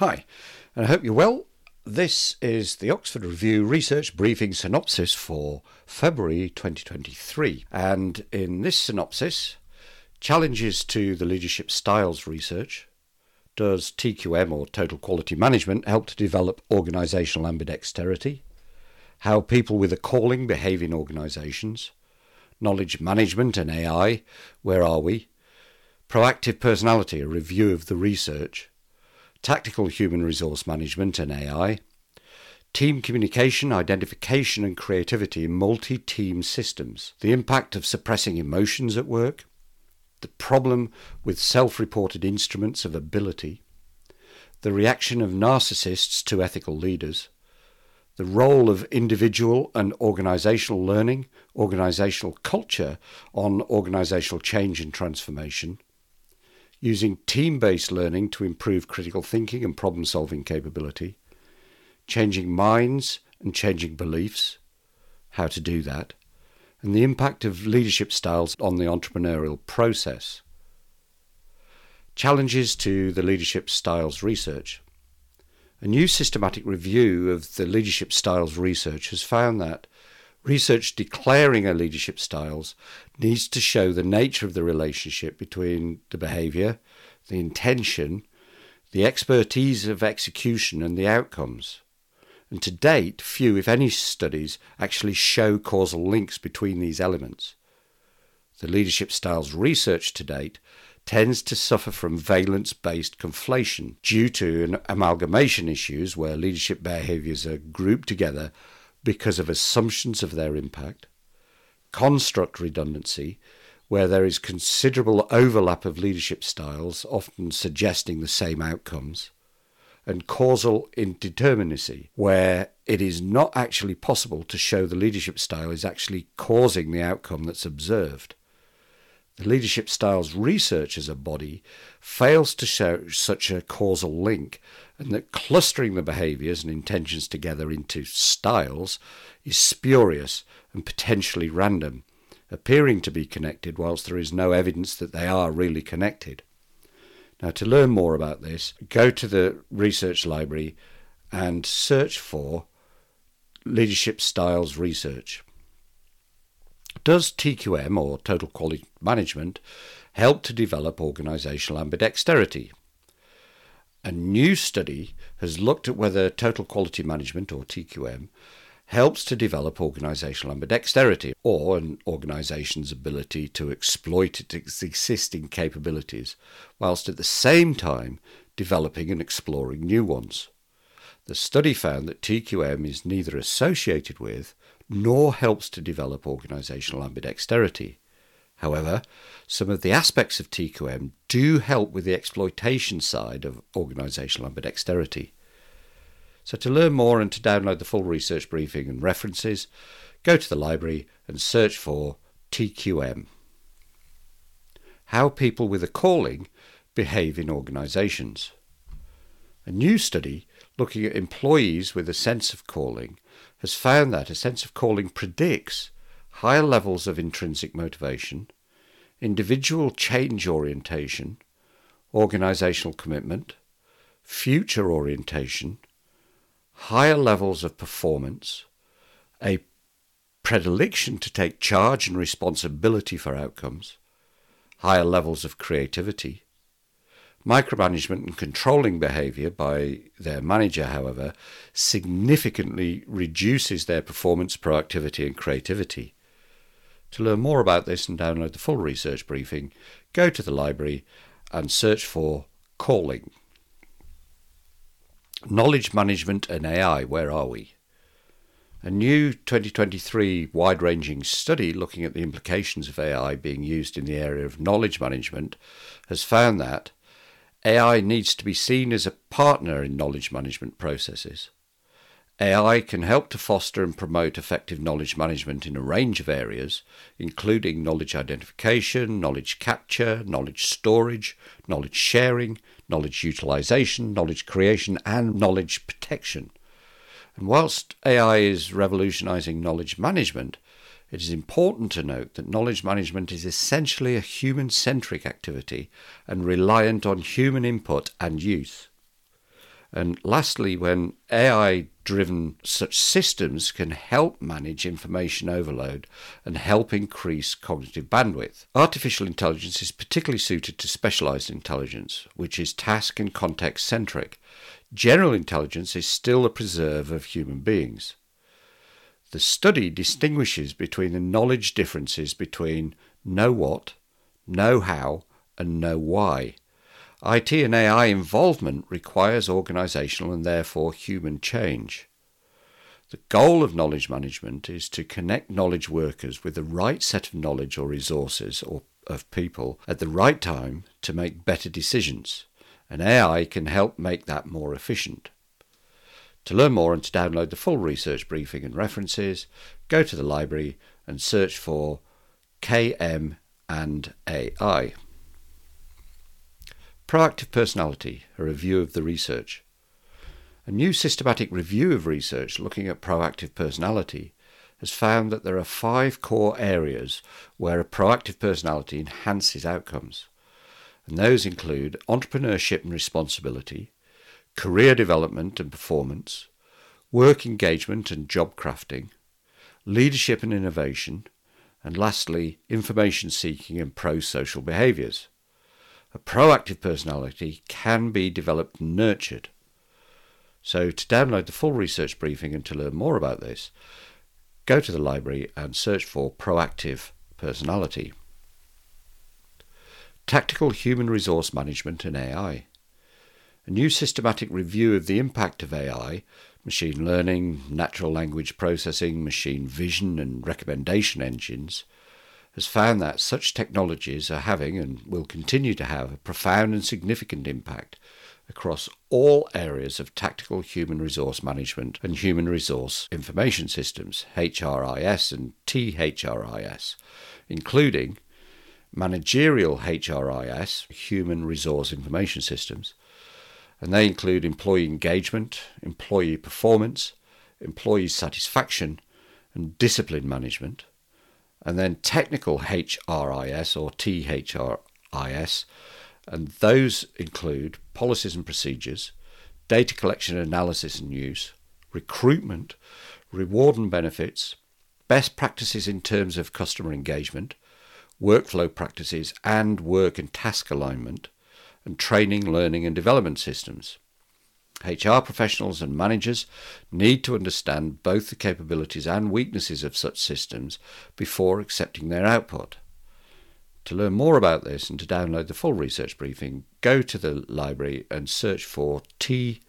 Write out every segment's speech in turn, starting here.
Hi, and I hope you're well. This is the Oxford Review Research Briefing Synopsis for February 2023. And in this synopsis, challenges to the leadership styles research. Does TQM, or Total Quality Management, help to develop organisational ambidexterity? How people with a calling behave in organisations. Knowledge management and AI, where are we? Proactive personality, a review of the research. Tactical human resource management and AI, team communication, identification and creativity in multi-team systems, the impact of suppressing emotions at work, the problem with self-reported instruments of ability, the reaction of narcissists to ethical leaders, the role of individual and organisational learning, organisational culture on organisational change and transformation, using team-based learning to improve critical thinking and problem-solving capability, changing minds and changing beliefs, how to do that, and the impact of leadership styles on the entrepreneurial process. Challenges to the leadership styles research. A new systematic review of the leadership styles research has found that research declaring a leadership styles needs to show the nature of the relationship between the behaviour, the intention, the expertise of execution and the outcomes. And to date, few if any studies actually show causal links between these elements. The leadership styles research to date tends to suffer from valence-based conflation due to an amalgamation issues where leadership behaviours are grouped together because of assumptions of their impact, construct redundancy, where there is considerable overlap of leadership styles, often suggesting the same outcomes, and causal indeterminacy, where it is not actually possible to show the leadership style is actually causing the outcome that's observed. The leadership styles research as a body fails to show such a causal link, and that clustering the behaviours and intentions together into styles is spurious and potentially random, appearing to be connected whilst there is no evidence that they are really connected. Now, to learn more about this, go to the research library and search for leadership styles research. Does TQM, or Total Quality Management, help to develop organisational ambidexterity? A new study has looked at whether Total Quality Management, or TQM, helps to develop organisational ambidexterity, or an organisation's ability to exploit its existing capabilities, whilst at the same time developing and exploring new ones. The study found that TQM is neither associated with nor helps to develop organisational ambidexterity. However, some of the aspects of TQM do help with the exploitation side of organisational ambidexterity. So to learn more and to download the full research briefing and references, go to the library and search for TQM. How people with a calling behave in organisations. A new study looking at employees with a sense of calling has found that a sense of calling predicts higher levels of intrinsic motivation, individual change orientation, organisational commitment, future orientation, higher levels of performance, a predilection to take charge and responsibility for outcomes, higher levels of creativity. Micromanagement and controlling behaviour by their manager, however, significantly reduces their performance, proactivity and creativity. To learn more about this and download the full research briefing, go to the library and search for calling. Knowledge management and AI, where are we? A new 2023 wide-ranging study looking at the implications of AI being used in the area of knowledge management has found that AI needs to be seen as a partner in knowledge management processes. AI can help to foster and promote effective knowledge management in a range of areas, including knowledge identification, knowledge capture, knowledge storage, knowledge sharing, knowledge utilisation, knowledge creation and knowledge protection. And whilst AI is revolutionising knowledge management, it is important to note that knowledge management is essentially a human-centric activity and reliant on human input and use. And lastly, when AI-driven such systems can help manage information overload and help increase cognitive bandwidth. Artificial intelligence is particularly suited to specialized intelligence, which is task and context-centric. General intelligence is still a preserve of human beings. The study distinguishes between the knowledge differences between know what, know how, and know why. IT and AI involvement requires organisational and therefore human change. The goal of knowledge management is to connect knowledge workers with the right set of knowledge or resources or of people at the right time to make better decisions, and AI can help make that more efficient. To learn more and to download the full research briefing and references, go to the library and search for KM and AI. Proactive Personality, a review of the research. A new systematic review of research looking at proactive personality has found that there are 5 core areas where a proactive personality enhances outcomes. And those include entrepreneurship and responsibility, career development and performance, work engagement and job crafting, leadership and innovation, and lastly, information seeking and pro-social behaviours. A proactive personality can be developed and nurtured. So to download the full research briefing and to learn more about this, go to the library and search for Proactive Personality. Tactical Human Resource Management and AI. A new systematic review of the impact of AI, machine learning, natural language processing, machine vision and recommendation engines has found that such technologies are having and will continue to have a profound and significant impact across all areas of tactical human resource management and human resource information systems, HRIS and THRIS, including managerial HRIS, human resource information systems, and they include employee engagement, employee performance, employee satisfaction, and discipline management. And then technical HRIS or THRIS, and those include policies and procedures, data collection, analysis and use, recruitment, reward and benefits, best practices in terms of customer engagement, workflow practices and work and task alignment, and training, learning and development systems. HR professionals and managers need to understand both the capabilities and weaknesses of such systems before accepting their output. To learn more about this and to download the full research briefing, go to the library and search for THRIS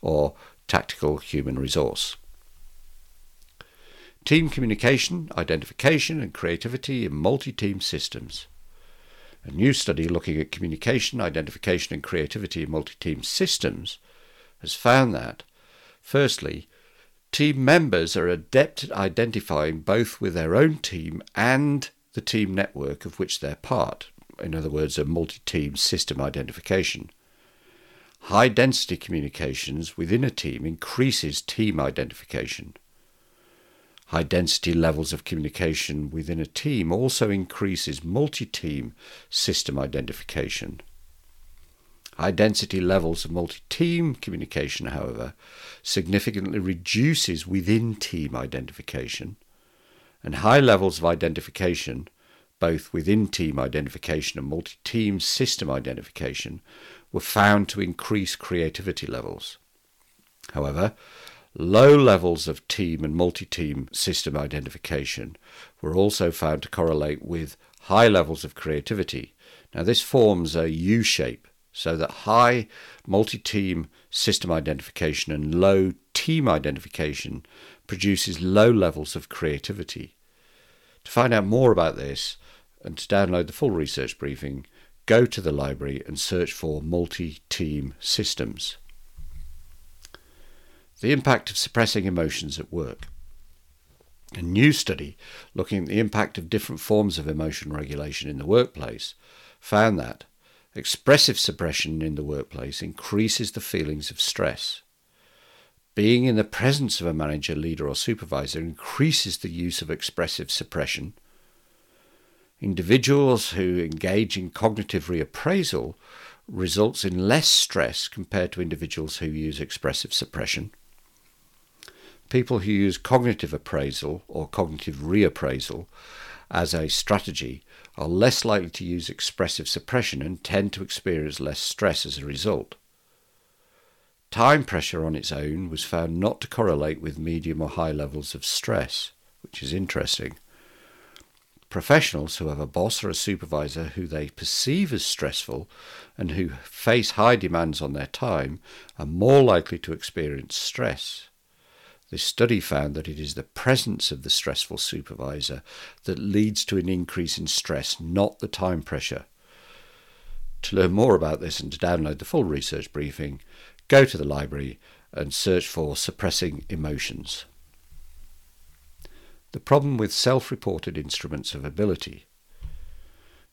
or Tactical Human Resource. Team Communication, Identification and Creativity in Multi-Team Systems. A new study looking at communication, identification and creativity in multi-team systems has found that, firstly, team members are adept at identifying both with their own team and the team network of which they're part, in other words, a multi-team system identification. High-density communications within a team increases team identification. High-density levels of communication within a team also increases multi-team system identification. High-density levels of multi-team communication, however, significantly reduces within-team identification, and high levels of identification, both within-team identification and multi-team system identification, were found to increase creativity levels. However, low levels of team and multi-team system identification were also found to correlate with high levels of creativity. Now, this forms a U-shape, so that high multi-team system identification and low team identification produces low levels of creativity. To find out more about this and to download the full research briefing, go to the library and search for multi-team systems. The impact of suppressing emotions at work. A new study looking at the impact of different forms of emotion regulation in the workplace found that expressive suppression in the workplace increases the feelings of stress. Being in the presence of a manager, leader or supervisor increases the use of expressive suppression. Individuals who engage in cognitive reappraisal results in less stress compared to individuals who use expressive suppression. People who use cognitive appraisal or cognitive reappraisal as a strategy are less likely to use expressive suppression and tend to experience less stress as a result. Time pressure on its own was found not to correlate with medium or high levels of stress, which is interesting. Professionals who have a boss or a supervisor who they perceive as stressful and who face high demands on their time are more likely to experience stress. This study found that it is the presence of the stressful supervisor that leads to an increase in stress, not the time pressure. To learn more about this and to download the full research briefing, go to the library and search for Suppressing Emotions. The problem with self-reported instruments of ability.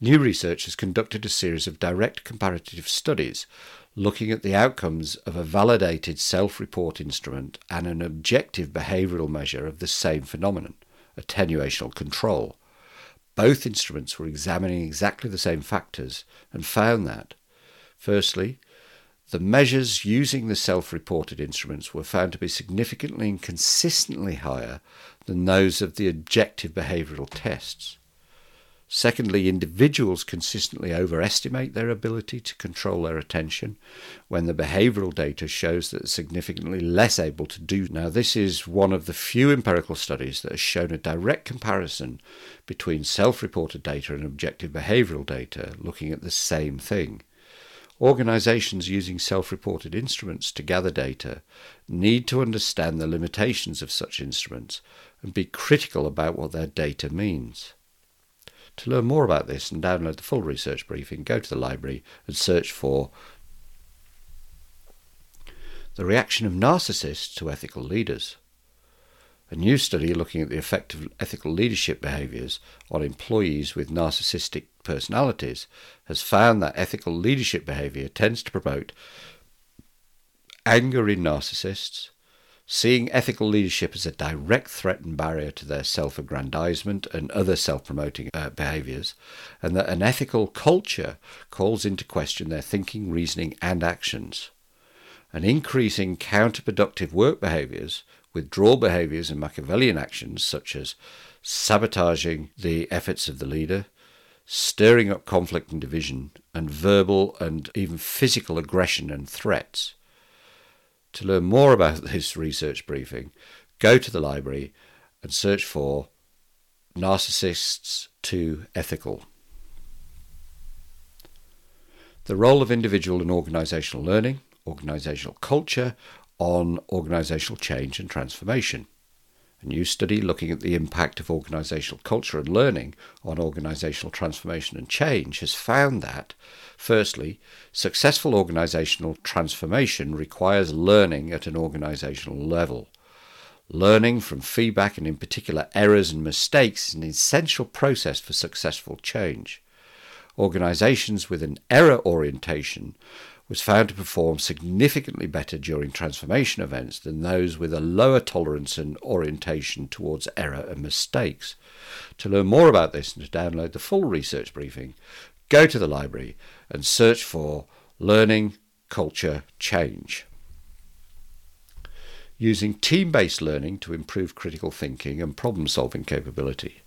New research has conducted a series of direct comparative studies looking at the outcomes of a validated self-report instrument and an objective behavioural measure of the same phenomenon, attenuational control. Both instruments were examining exactly the same factors and found that, firstly, the measures using the self-reported instruments were found to be significantly and consistently higher than those of the objective behavioural tests. Secondly, individuals consistently overestimate their ability to control their attention when the behavioural data shows that they're significantly less able to do. Now, this is one of the few empirical studies that has shown a direct comparison between self-reported data and objective behavioural data looking at the same thing. Organisations using self-reported instruments to gather data need to understand the limitations of such instruments and be critical about what their data means. To learn more about this and download the full research briefing, go to the library and search for The Reaction of Narcissists to Ethical Leaders. A new study looking at the effect of ethical leadership behaviours on employees with narcissistic personalities has found that ethical leadership behaviour tends to promote anger in narcissists, seeing ethical leadership as a direct threat and barrier to their self-aggrandisement and other self-promoting behaviours, and that an ethical culture calls into question their thinking, reasoning and actions. An increase in counterproductive work behaviours, withdrawal behaviours and Machiavellian actions such as sabotaging the efforts of the leader, stirring up conflict and division, and verbal and even physical aggression and threats. To learn more about this research briefing, go to the library and search for Narcissists to Ethical. The role of individual and organisational learning, organisational culture, on organisational change and transformation. A new study looking at the impact of organisational culture and learning on organisational transformation and change has found that, firstly, successful organisational transformation requires learning at an organisational level. Learning from feedback and in particular errors and mistakes is an essential process for successful change. Organisations with an error orientation was found to perform significantly better during transformation events than those with a lower tolerance and orientation towards error and mistakes. To learn more about this and to download the full research briefing, go to the library and search for Learning Culture Change. Using team-based learning to improve critical thinking and problem-solving capability.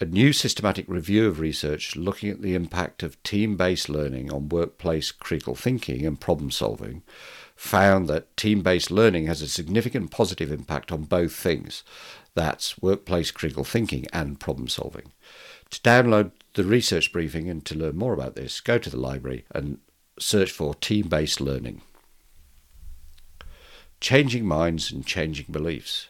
A new systematic review of research looking at the impact of team-based learning on workplace critical thinking and problem-solving found that team-based learning has a significant positive impact on both things. That's workplace critical thinking and problem-solving. To download the research briefing and to learn more about this, go to the library and search for team-based learning. Changing minds and changing beliefs.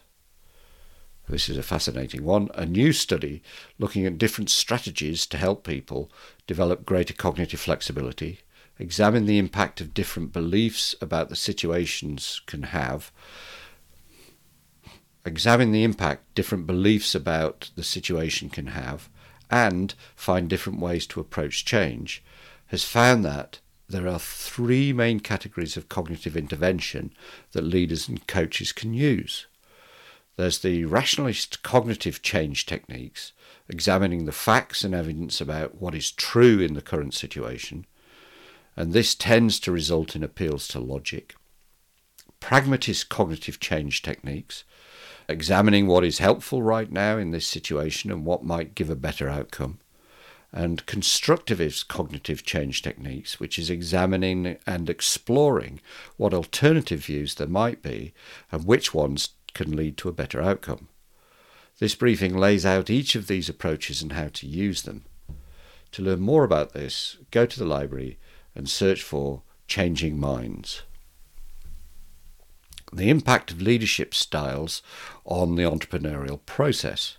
This is a fascinating one. A new study looking at different strategies to help people develop greater cognitive flexibility, examine the impact of different beliefs about the situations can have, examine the impact different beliefs about the situation can have, and find different ways to approach change, has found that there are three main categories of cognitive intervention that leaders and coaches can use. There's the rationalist cognitive change techniques, examining the facts and evidence about what is true in the current situation, and this tends to result in appeals to logic. Pragmatist cognitive change techniques, examining what is helpful right now in this situation and what might give a better outcome, and constructivist cognitive change techniques, which is examining and exploring what alternative views there might be and which ones can lead to a better outcome. This briefing lays out each of these approaches and how to use them. To learn more about this, go to the library and search for Changing Minds. The impact of leadership styles on the entrepreneurial process.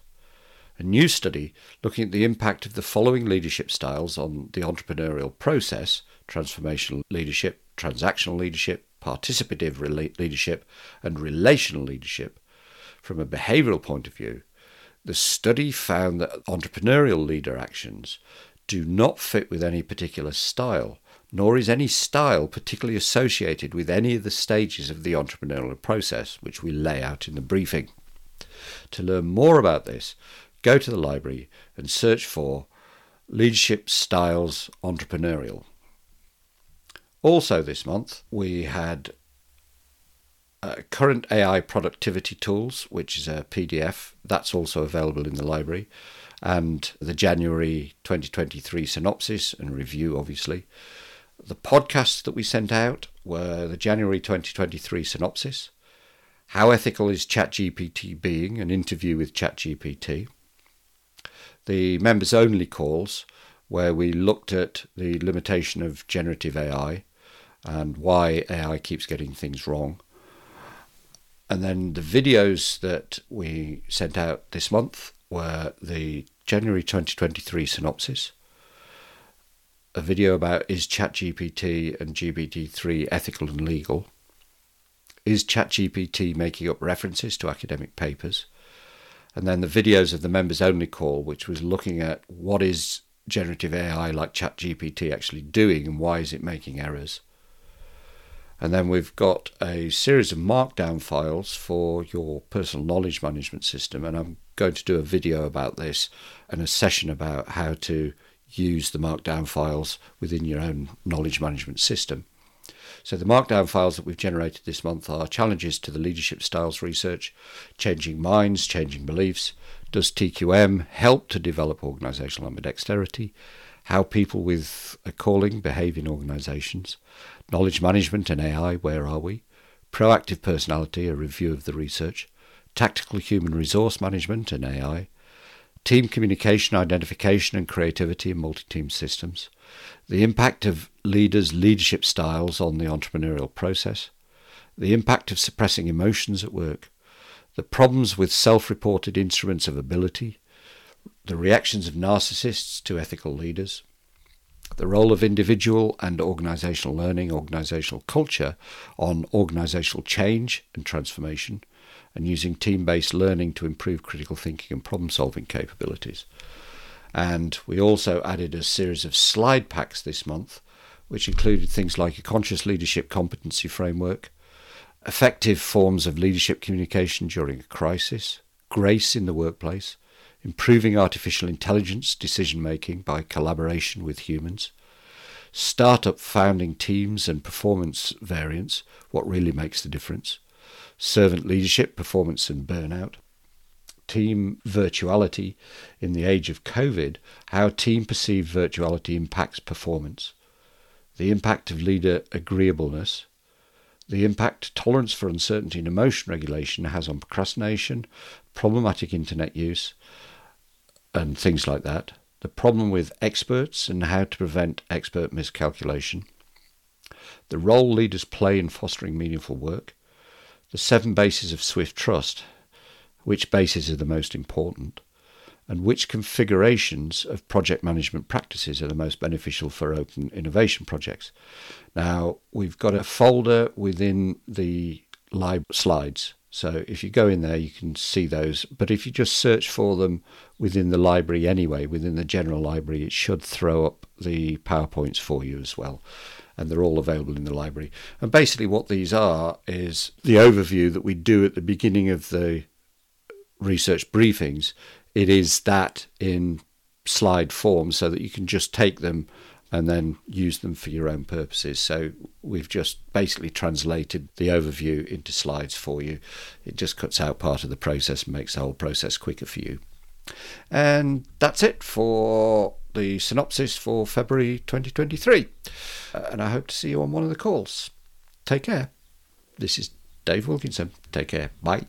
A new study looking at the impact of the following leadership styles on the entrepreneurial process: transformational leadership, transactional leadership, participative leadership, and relational leadership. From a behavioural point of view, the study found that entrepreneurial leader actions do not fit with any particular style, nor is any style particularly associated with any of the stages of the entrepreneurial process, which we lay out in the briefing. To learn more about this, go to the library and search for Leadership Styles Entrepreneurial. Also this month, we had Current AI Productivity Tools, which is a PDF. That's also available in the library. And the January 2023 synopsis and review, obviously. The podcasts that we sent out were the January 2023 synopsis, How Ethical is ChatGPT Being? An interview with ChatGPT. The members only calls, where we looked at the limitation of generative AI and why AI keeps getting things wrong. And then the videos that we sent out this month were the January 2023 synopsis, a video about is ChatGPT and GPT3 ethical and legal? Is ChatGPT making up references to academic papers? And then the videos of the members only call, which was looking at what is generative AI like ChatGPT actually doing and why is it making errors? And then we've got a series of markdown files for your personal knowledge management system. And I'm going to do a video about this and a session about how to use the markdown files within your own knowledge management system. So the markdown files that we've generated this month are challenges to the leadership styles research, changing minds, changing beliefs, does TQM help to develop organisational ambidexterity, how people with a calling behave in organisations, knowledge management and AI, where are we, proactive personality, a review of the research, tactical human resource management and AI, team communication, identification and creativity in multi-team systems, the impact of leaders' leadership styles on the entrepreneurial process, the impact of suppressing emotions at work, the problems with self-reported instruments of ability, the reactions of narcissists to ethical leaders, the role of individual and organisational learning, organisational culture on organisational change and transformation, and using team-based learning to improve critical thinking and problem-solving capabilities. And we also added a series of slide packs this month, which included things like a conscious leadership competency framework, effective forms of leadership communication during a crisis, grace in the workplace, improving artificial intelligence decision-making by collaboration with humans, startup founding teams and performance variance, what really makes the difference, servant leadership, performance and burnout, team virtuality in the age of COVID, how team perceived virtuality impacts performance, the impact of leader agreeableness, the impact tolerance for uncertainty and emotion regulation has on procrastination, problematic internet use, and things like that, the problem with experts and how to prevent expert miscalculation, the role leaders play in fostering meaningful work, the 7 bases of Swift Trust, which bases are the most important, and which configurations of project management practices are the most beneficial for open innovation projects. Now, we've got a folder within the live slides, so if you go in there, you can see those. But if you just search for them within the library anyway, within the general library, it should throw up the PowerPoints for you as well. And they're all available in the library. And basically what these are is the overview that we do at the beginning of the research briefings. It is that in slide form so that you can just take them and then use them for your own purposes. So we've just basically translated the overview into slides for you. It just cuts out part of the process and makes the whole process quicker for you. And that's it for the synopsis for February 2023. And I hope to see you on one of the calls. Take care. This is Dave Wilkinson. Take care. Bye.